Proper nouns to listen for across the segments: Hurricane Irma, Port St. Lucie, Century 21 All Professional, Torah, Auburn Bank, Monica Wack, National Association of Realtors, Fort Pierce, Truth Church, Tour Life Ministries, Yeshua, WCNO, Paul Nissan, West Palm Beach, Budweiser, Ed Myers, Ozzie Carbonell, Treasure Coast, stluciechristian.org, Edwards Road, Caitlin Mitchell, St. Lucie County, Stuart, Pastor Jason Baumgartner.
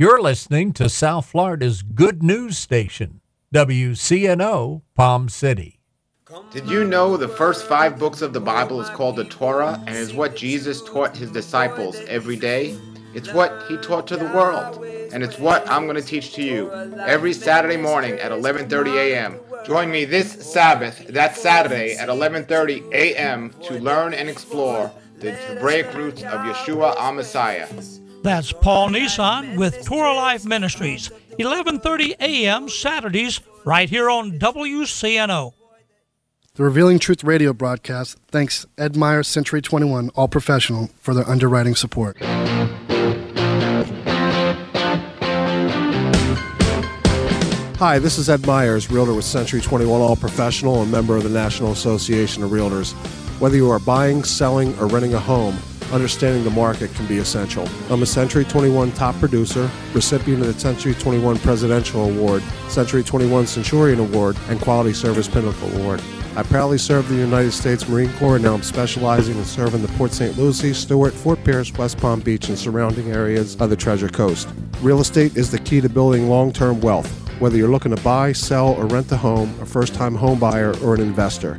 You're listening to South Florida's good news station, WCNO, Palm City. Did you know the first 5 books of the Bible is called the Torah and is what Jesus taught his disciples every day? It's what he taught to the world, and it's what I'm going to teach to you every Saturday morning at 11:30 a.m. Join me this Sabbath, that Saturday at 11:30 a.m. to learn and explore the Hebraic roots of Yeshua our Messiah. That's Paul Nissan with Tour Life Ministries, 11:30 a.m. Saturdays, right here on WCNO. The Revealing Truth radio broadcast thanks Ed Myers, Century 21 All Professional, for their underwriting support. Hi, this is Ed Myers, Realtor with Century 21 All Professional and member of the National Association of Realtors. Whether you are buying, selling, or renting a home, understanding the market can be essential. I'm a Century 21 top producer, recipient of the Century 21 Presidential Award, Century 21 Centurion Award, and Quality Service Pinnacle Award. I proudly served the United States Marine Corps, and now I'm specializing in serving the Port St. Lucie, Stuart, Fort Pierce, West Palm Beach, and surrounding areas of the Treasure Coast. Real estate is the key to building long-term wealth, whether you're looking to buy, sell, or rent a home, a first-time home buyer, or an investor.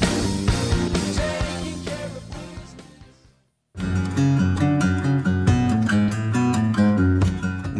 Taking care of business.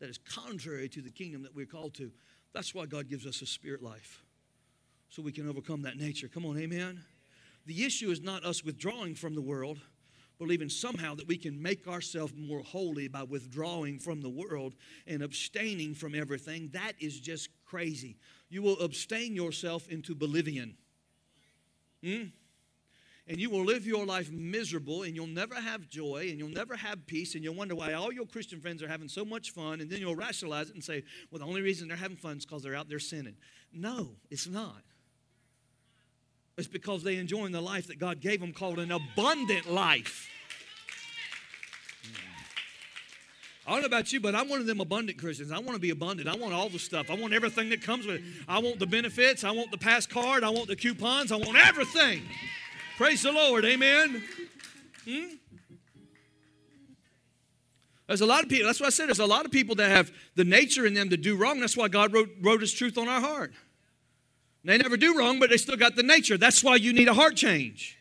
that is contrary to the kingdom that we're called to. That's why God gives us a spirit life, so we can overcome that nature. Come on, amen? The issue is not us withdrawing from the world, believing somehow that we can make ourselves more holy by withdrawing from the world and abstaining from everything. That is just crazy. You will abstain yourself into oblivion. And you will live your life miserable, and you'll never have joy, and you'll never have peace, and you'll wonder why all your Christian friends are having so much fun, and then you'll rationalize it and say, well, the only reason they're having fun is because they're out there sinning. No, it's not. It's because they enjoying the life that God gave them called an abundant life. I don't know about you, but I'm one of them abundant Christians. I want to be abundant. I want all the stuff. I want everything that comes with it. I want the benefits. I want the pass card. I want the coupons. I want everything. Praise the Lord. Amen. There's a lot of people. That's why I said there's a lot of people that have the nature in them to do wrong. That's why God wrote His truth on our heart. They never do wrong, but they still got the nature. That's why you need a heart change.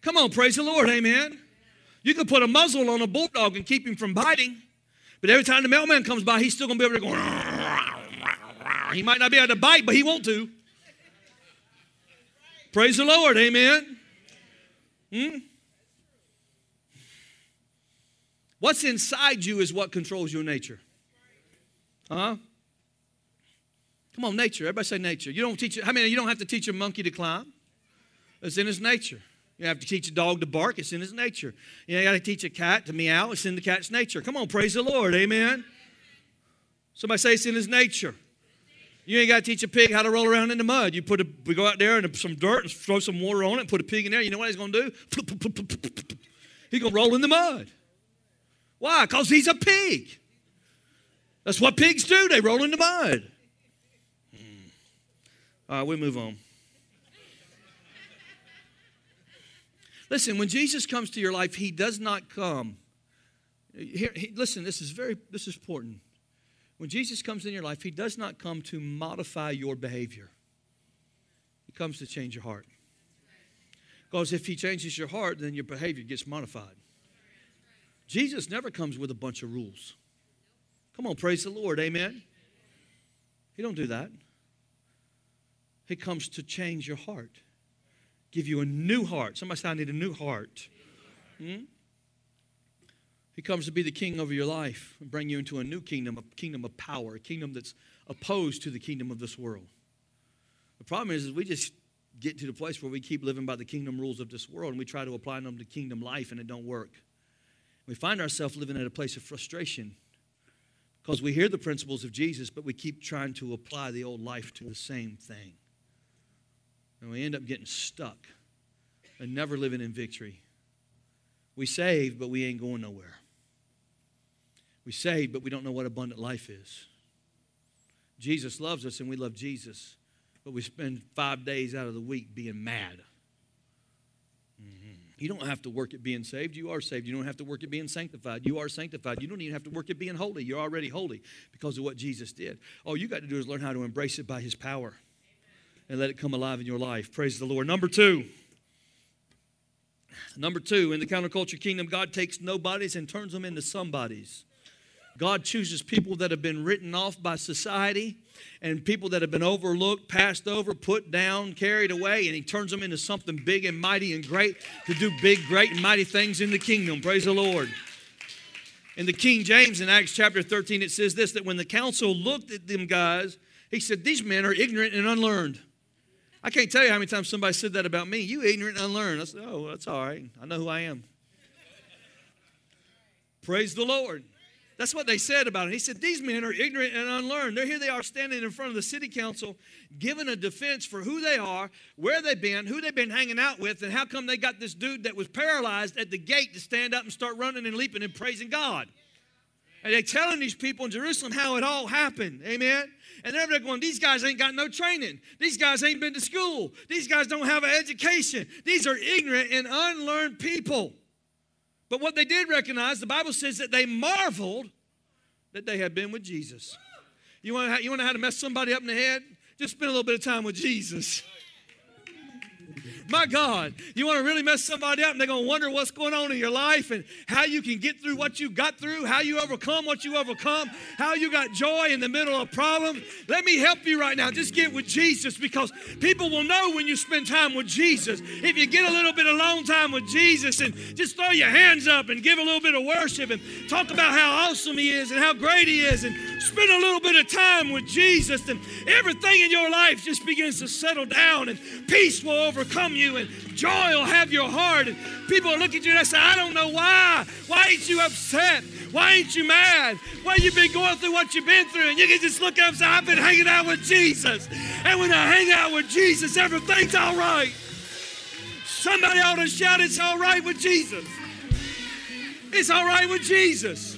Come on, praise the Lord, amen. You can put a muzzle on a bulldog and keep him from biting, but every time the mailman comes by, he's still going to be able to go. He might not be able to bite, but he wants to. Praise the Lord, amen. What's inside you is what controls your nature. Come on, nature. Everybody say nature. You don't teach it. How many of you don't have to teach a monkey to climb? It's in his nature. You have to teach a dog to bark. It's in his nature. You got to teach a cat to meow. It's in the cat's nature. Come on, praise the Lord. Amen. Somebody say it's in his nature. You ain't got to teach a pig how to roll around in the mud. You put we go out there and some dirt and throw some water on it and put a pig in there. You know what he's going to do? He's going to roll in the mud. Why? Because he's a pig. That's what pigs do. They roll in the mud. All right, we move on. Listen, when Jesus comes to your life, he does not come. Listen, this is important. When Jesus comes in your life, he does not come to modify your behavior. He comes to change your heart. Because if he changes your heart, then your behavior gets modified. Jesus never comes with a bunch of rules. Come on, praise the Lord, amen. He don't do that. He comes to change your heart. Give you a new heart. Somebody say, I need a new heart. He comes to be the king over your life and bring you into a new kingdom, a kingdom of power, a kingdom that's opposed to the kingdom of this world. The problem is we just get to the place where we keep living by the kingdom rules of this world, and we try to apply them to kingdom life, and it don't work. We find ourselves living at a place of frustration because we hear the principles of Jesus, but we keep trying to apply the old life to the same thing. And we end up getting stuck and never living in victory. We saved, but we ain't going nowhere. We saved, but we don't know what abundant life is. Jesus loves us, and we love Jesus, but we spend 5 days out of the week being mad. You don't have to work at being saved. You are saved. You don't have to work at being sanctified. You are sanctified. You don't even have to work at being holy. You're already holy because of what Jesus did. All you got to do is learn how to embrace it by his power. And let it come alive in your life. Praise the Lord. Number two, in the counterculture kingdom, God takes nobodies and turns them into somebodies. God chooses people that have been written off by society and people that have been overlooked, passed over, put down, carried away, and he turns them into something big and mighty and great to do big, great, and mighty things in the kingdom. Praise the Lord. In the King James, in Acts chapter 13, it says this, that when the council looked at them guys, he said, these men are ignorant and unlearned. I can't tell you how many times somebody said that about me. You ignorant and unlearned. I said, oh, that's all right. I know who I am. Praise the Lord. That's what they said about it. He said, these men are ignorant and unlearned. Here they are standing in front of the city council, giving a defense for who they are, where they've been, who they've been hanging out with, and how come they got this dude that was paralyzed at the gate to stand up and start running and leaping and praising God. And they're telling these people in Jerusalem how it all happened. Amen? And they're going, these guys ain't got no training. These guys ain't been to school. These guys don't have an education. These are ignorant and unlearned people. But what they did recognize, the Bible says that they marveled that they had been with Jesus. You want to know how to mess somebody up in the head? Just spend a little bit of time with Jesus. My God, you want to really mess somebody up and they're going to wonder what's going on in your life and how you can get through what you got through, how you overcome what you overcome, how you got joy in the middle of problems. Let me help you right now. Just get with Jesus because people will know when you spend time with Jesus. If you get a little bit of alone time with Jesus and just throw your hands up and give a little bit of worship and talk about how awesome he is and how great he is and spend a little bit of time with Jesus, then everything in your life just begins to settle down and peace will overcome you. And joy will have your heart. And people will look at you and they say, I don't know why. Why ain't you upset? Why ain't you mad? Why you been going through what you've been through? And you can just look up and say, I've been hanging out with Jesus. And when I hang out with Jesus, everything's all right. Somebody ought to shout, it's all right with Jesus. It's all right with Jesus.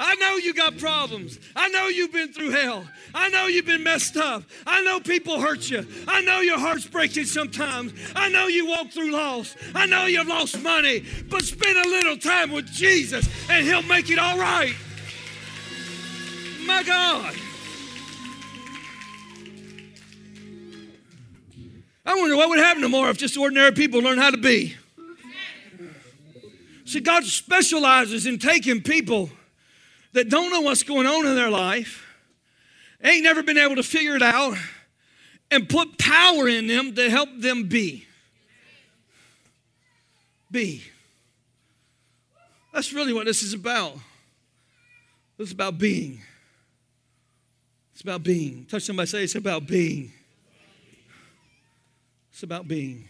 I know you got problems. I know you've been through hell. I know you've been messed up. I know people hurt you. I know your heart's breaking sometimes. I know you walk through loss. I know you've lost money. But spend a little time with Jesus and he'll make it all right. My God. I wonder what would happen tomorrow if just ordinary people learn how to be. See, God specializes in taking people that don't know what's going on in their life, ain't never been able to figure it out, and put power in them to help them be. Be. That's really what this is about. This is about being. It's about being. Touch somebody, say it's about being. It's about being.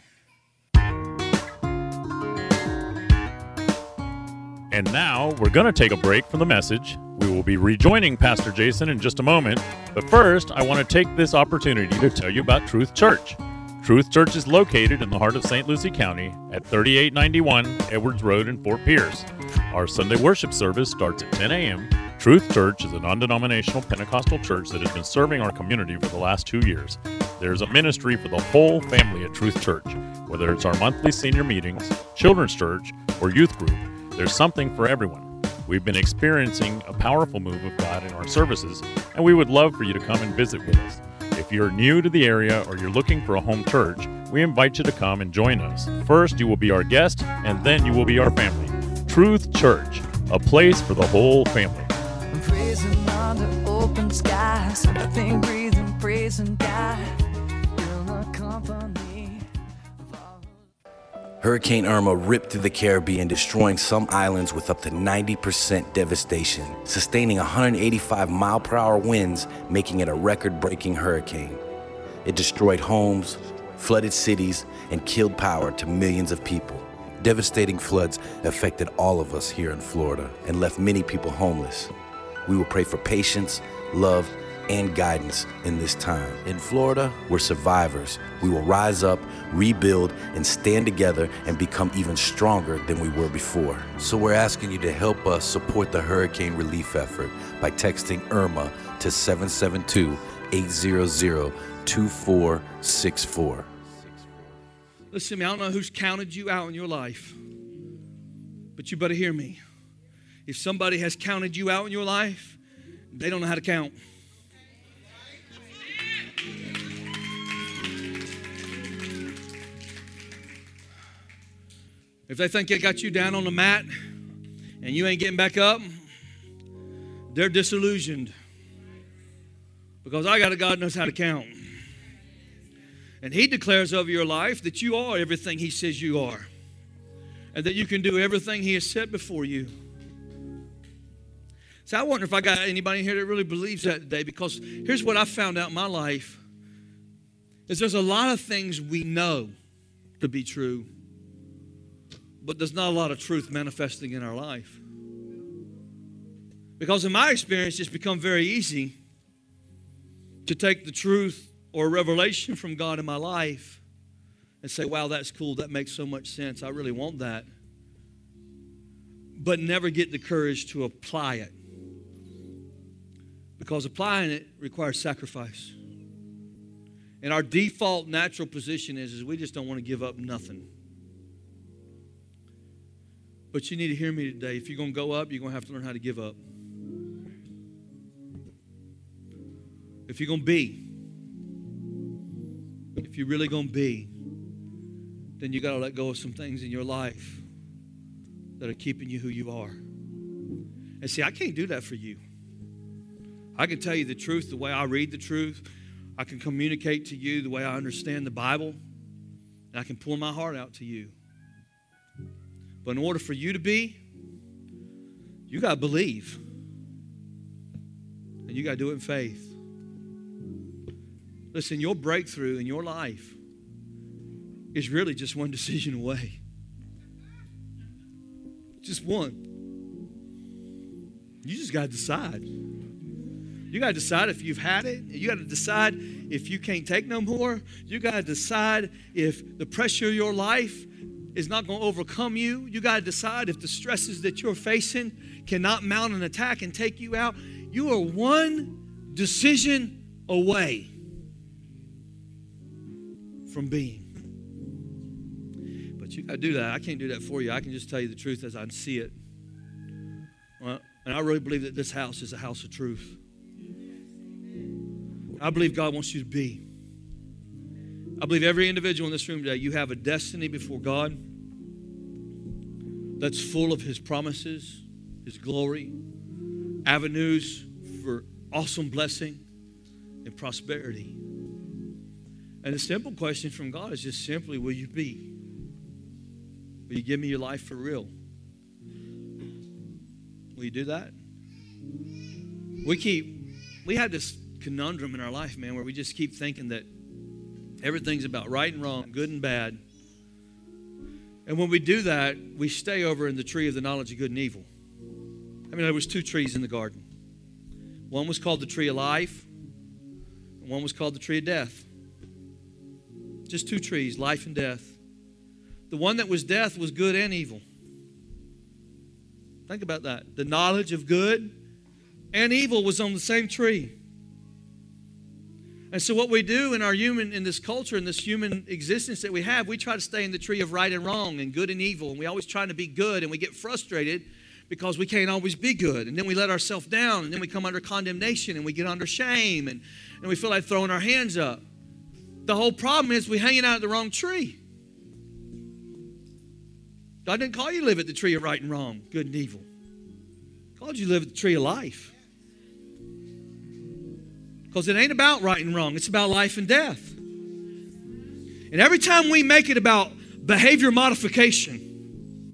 And now we're going to take a break from the message. We will be rejoining Pastor Jason in just a moment. But first, I want to take this opportunity to tell you about Truth Church. Truth Church is located in the heart of St. Lucie County at 3891 Edwards Road in Fort Pierce. Our Sunday worship service starts at 10 a.m. Truth Church is a non-denominational Pentecostal church that has been serving our community for the last 2 years. There's a ministry for the whole family at Truth Church. Whether it's our monthly senior meetings, children's church, or youth group, there's something for everyone. We've been experiencing a powerful move of God in our services, and we would love for you to come and visit with us. If you're new to the area or you're looking for a home church, we invite you to come and join us. First, you will be our guest, and then you will be our family. Truth Church, a place for the whole family. I'm praising under open sky, something breathing, praising God. You're my company. Hurricane Irma ripped through the Caribbean, destroying some islands with up to 90% devastation, sustaining 185-mile-per-hour winds, making it a record-breaking hurricane. It destroyed homes, flooded cities, and killed power to millions of people. Devastating floods affected all of us here in Florida and left many people homeless. We will pray for patience, love, and guidance in this time. In Florida, we're survivors. We will rise up, rebuild, and stand together and become even stronger than we were before. So we're asking you to help us support the hurricane relief effort by texting Irma to 772-800-2464. Listen to me, I don't know who's counted you out in your life, but you better hear me. If somebody has counted you out in your life, they don't know how to count. If they think they got you down on the mat and you ain't getting back up, they're disillusioned. Because I got a God knows how to count. And He declares over your life that you are everything He says you are. And that you can do everything He has set before you. So I wonder if I got anybody here that really believes that today. Because here's what I found out in my life. Is there's a lot of things we know to be true. But there's not a lot of truth manifesting in our life. Because in my experience, it's become very easy to take the truth or revelation from God in my life and say, wow, that's cool. That makes so much sense. I really want that. But never get the courage to apply it. Because applying it requires sacrifice. And our default natural position is we just don't want to give up nothing. But you need to hear me today. If you're going to go up, you're going to have to learn how to give up. If you're going to be, if you're really going to be, then you got to let go of some things in your life that are keeping you who you are. And see, I can't do that for you. I can tell you the truth the way I read the truth. I can communicate to you the way I understand the Bible. And I can pour my heart out to you. But in order for you to be, you got to believe. And you got to do it in faith. Listen, your breakthrough in your life is really just one decision away. Just one. You just got to decide. You got to decide if you've had it. You got to decide if you can't take no more. You got to decide if the pressure of your life is not going to overcome you. You got to decide if the stresses that you're facing cannot mount an attack and take you out. You are one decision away from being. But you got to do that. I can't do that for you. I can just tell you the truth as I see it. Well, and I really believe that this house is a house of truth. I believe God wants you to be. I believe every individual in this room today, you have a destiny before God that's full of His promises, His glory, avenues for awesome blessing and prosperity. And the simple question from God is just simply, will you be? Will you give me your life for real? Will you do that? We have this conundrum in our life, man, where we just keep thinking that everything's about right and wrong, good and bad. And when we do that, we stay over in the tree of the knowledge of good and evil. I mean, there was two trees in the garden. One was called the tree of life, and one was called the tree of death. Just two trees, life and death. The one that was death was good and evil. Think about that. The knowledge of good and evil was on the same tree. And so what we do in our human, in this culture, in this human existence that we have, we try to stay in the tree of right and wrong and good and evil. And we always try to be good, and we get frustrated because we can't always be good. And then we let ourselves down, and then we come under condemnation, and we get under shame, and we feel like throwing our hands up. The whole problem is we're hanging out at the wrong tree. God didn't call you to live at the tree of right and wrong, good and evil. He called you to live at the tree of life. Because it ain't about right and wrong. It's about life and death. And every time we make it about behavior modification,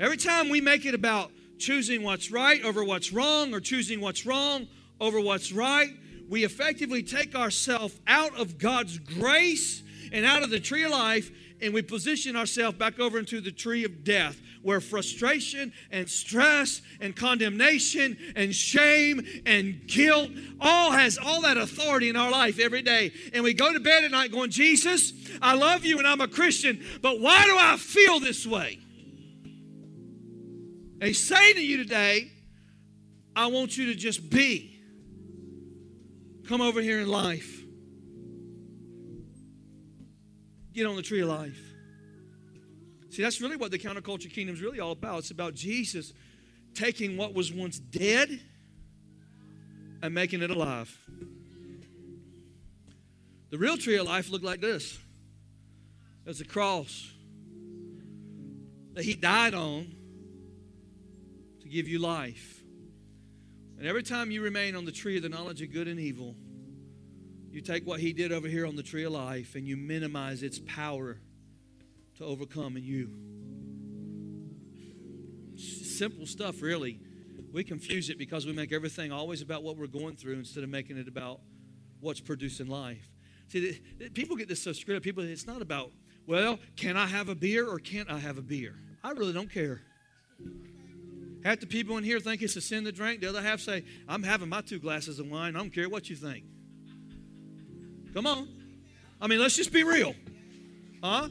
every time we make it about choosing what's right over what's wrong or choosing what's wrong over what's right, we effectively take ourselves out of God's grace and out of the tree of life, and we position ourselves back over into the tree of death, where frustration and stress and condemnation and shame and guilt all has all that authority in our life every day. And we go to bed at night going, Jesus, I love you and I'm a Christian, but why do I feel this way? They say to you today, I want you to just be. Come over here in life. Get on the tree of life. See, that's really what the counterculture kingdom is really all about. It's about Jesus taking what was once dead and making it alive. The real tree of life looked like this. There's a cross that he died on to give you life. And every time you remain on the tree of the knowledge of good and evil, you take what he did over here on the tree of life and you minimize its power to overcome in you. Simple stuff, really. We confuse it because we make everything always about what we're going through instead of making it about what's producing life. See, people get this so screwed up. People, it's not about, well, can I have a beer or can't I have a beer? I really don't care. Half the people in here think it's a sin to drink. The other half say, I'm having my 2 glasses of wine. I don't care what you think. Come on. I mean, let's just be real. Huh?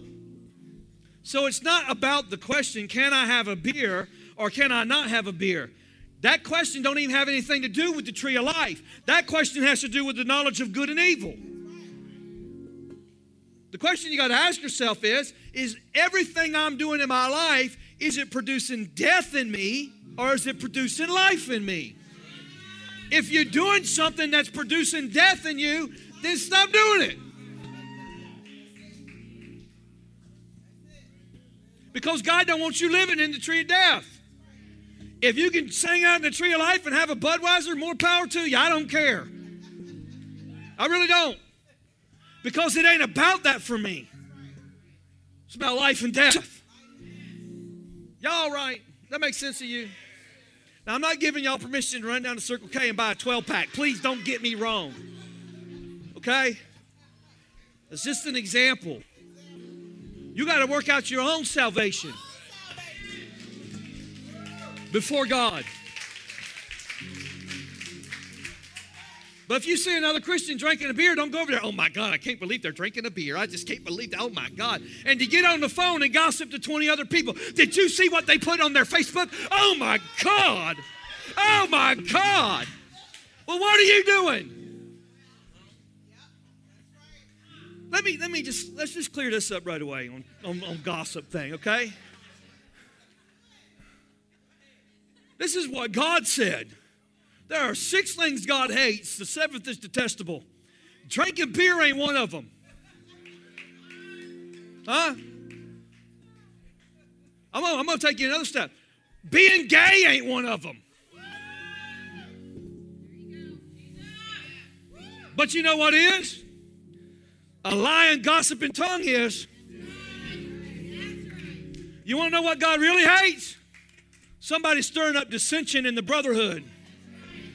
So it's not about the question, can I have a beer or can I not have a beer? That question don't even have anything to do with the tree of life. That question has to do with the knowledge of good and evil. The question you got to ask yourself is everything I'm doing in my life, is it producing death in me or is it producing life in me? If you're doing something that's producing death in you, then stop doing it. Because God don't want you living in the tree of death. If you can sing out in the tree of life and have a Budweiser, more power to you. I don't care. I really don't. Because it ain't about that for me. It's about life and death. Y'all all right? That makes sense to you? Now, I'm not giving y'all permission to run down to Circle K and buy a 12-pack. Please don't get me wrong. Okay? It's just an example. You got to work out your own salvation before God. But if you see another Christian drinking a beer, don't go over there. Oh, my God, I can't believe they're drinking a beer. I just can't believe that. Oh, my God. And to get on the phone and gossip to 20 other people. Did you see what they put on their Facebook? Oh, my God. Oh, my God. Well, what are you doing? Let's just clear this up right away on gossip thing, okay? This is what God said. There are 6 things God hates. The 7th is detestable. Drinking beer ain't one of them. Huh? I'm going to take you another step. Being gay ain't one of them. But you know what is? A lying, gossiping tongue is. You want to know what God really hates? Somebody stirring up dissension in the brotherhood.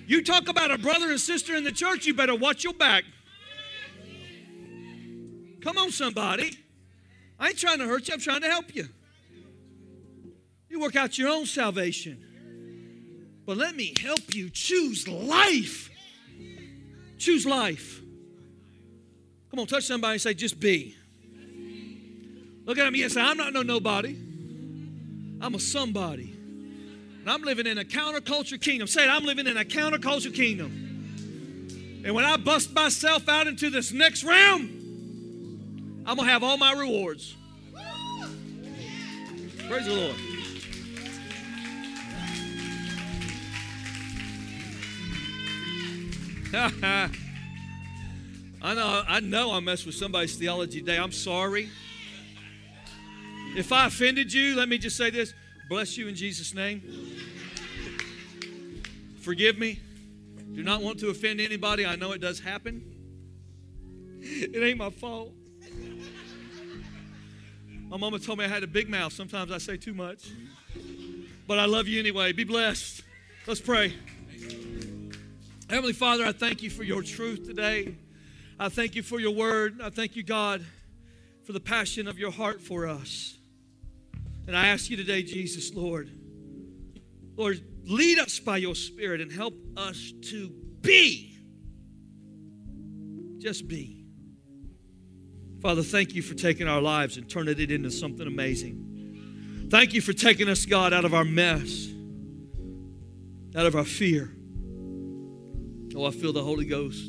You talk about a brother and sister in the church, you better watch your back. Come on, somebody. I ain't trying to hurt you. I'm trying to help you. You work out your own salvation. But let me help you choose life. Choose life. Come on, touch somebody and say, just be. Look at me and say, I'm not no nobody. I'm a somebody. And I'm living in a counterculture kingdom. Say it, I'm living in a counterculture kingdom. And when I bust myself out into this next realm, I'm going to have all my rewards. Praise the Lord. I know I messed with somebody's theology today. I'm sorry. If I offended you, let me just say this. Bless you in Jesus' name. Forgive me. Do not want to offend anybody. I know it does happen. It ain't my fault. My mama told me I had a big mouth. Sometimes I say too much. But I love you anyway. Be blessed. Let's pray. Heavenly Father, I thank you for your truth today. I thank you for your word. I thank you, God, for the passion of your heart for us. And I ask you today, Jesus, Lord, lead us by your Spirit and help us to be. Just be. Father, thank you for taking our lives and turning it into something amazing. Thank you for taking us, God, out of our mess, out of our fear. Oh, I feel the Holy Ghost.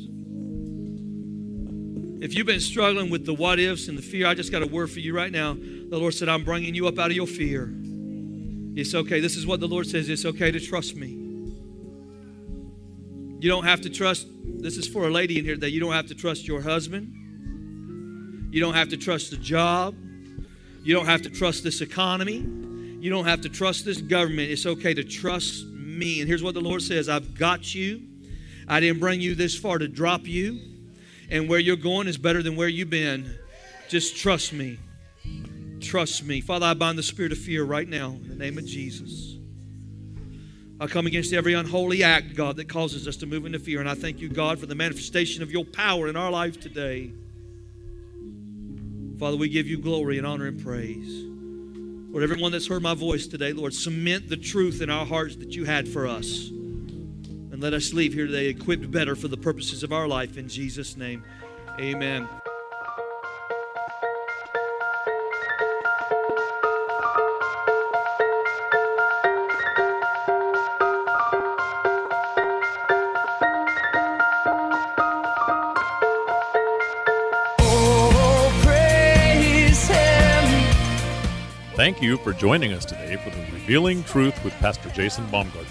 If you've been struggling with the what ifs and the fear, I just got a word for you right now. The Lord said, I'm bringing you up out of your fear. It's okay. This is what the Lord says. It's okay to trust me. You don't have to trust. This is for a lady in here today. You don't have to trust your husband. You don't have to trust the job. You don't have to trust this economy. You don't have to trust this government. It's okay to trust me. And here's what the Lord says. I've got you. I didn't bring you this far to drop you. And where you're going is better than where you've been. Just trust me. Trust me. Father, I bind the spirit of fear right now in the name of Jesus. I come against every unholy act, God, that causes us to move into fear. And I thank you, God, for the manifestation of your power in our life today. Father, we give you glory and honor and praise. Lord, everyone that's heard my voice today, Lord, cement the truth in our hearts that you had for us. And let us leave here today equipped better for the purposes of our life. In Jesus' name, amen. Thank you for joining us today for the Revealing Truth with Pastor Jason Baumgartner.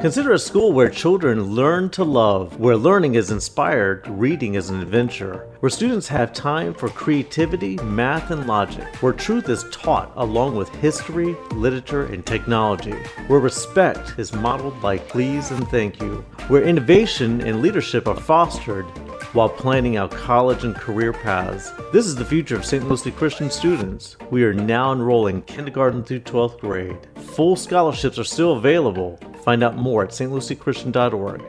Consider a school where children learn to love, where learning is inspired, reading is an adventure, where students have time for creativity, math, and logic, where truth is taught along with history, literature, and technology, where respect is modeled by please and thank you, where innovation and leadership are fostered while planning our college and career paths. This is the future of St. Lucie Christian students. We are now enrolling kindergarten through 12th grade. Full scholarships are still available. Find out more at stluciechristian.org.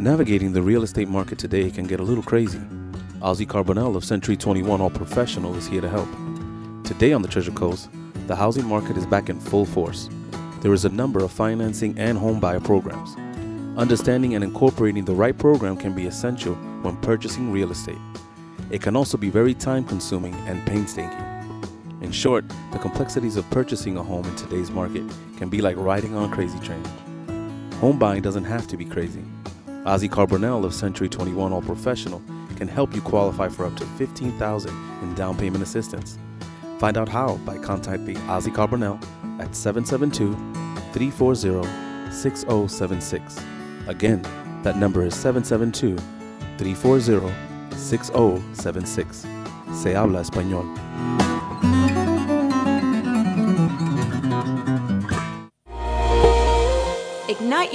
Navigating the real estate market today can get a little crazy. Ozzie Carbonell of Century 21 All Professional is here to help. Today on the Treasure Coast, the housing market is back in full force. There is a number of financing and home buyer programs. Understanding and incorporating the right program can be essential when purchasing real estate. It can also be very time-consuming and painstaking. In short, the complexities of purchasing a home in today's market can be like riding on a crazy train. Home buying doesn't have to be crazy. Ozzie Carbonell of Century 21 All Professional can help you qualify for up to $15,000 in down payment assistance. Find out how by contacting Ozzie Carbonell at 772-340-6076. Again, that number is 772-340-6076. Se habla español. Ignite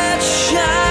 shines.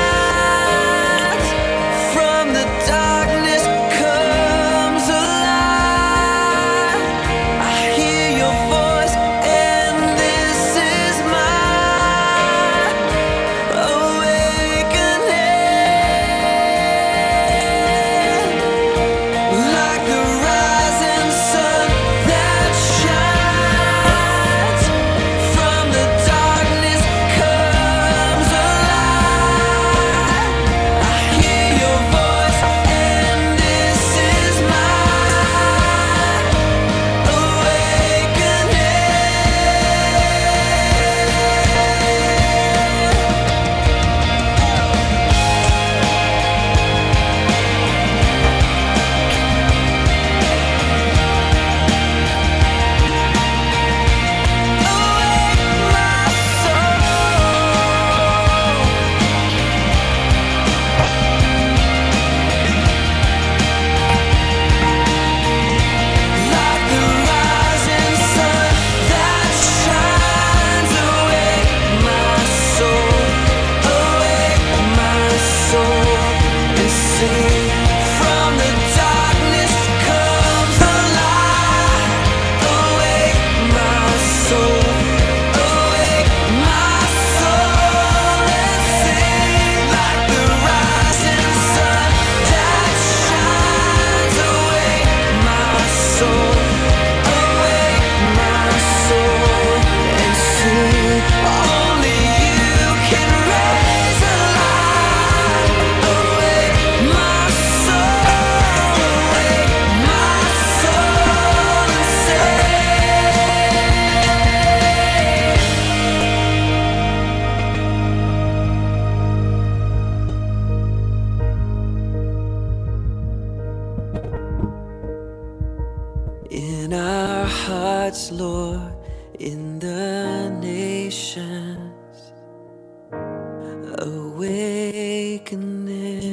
Awakening.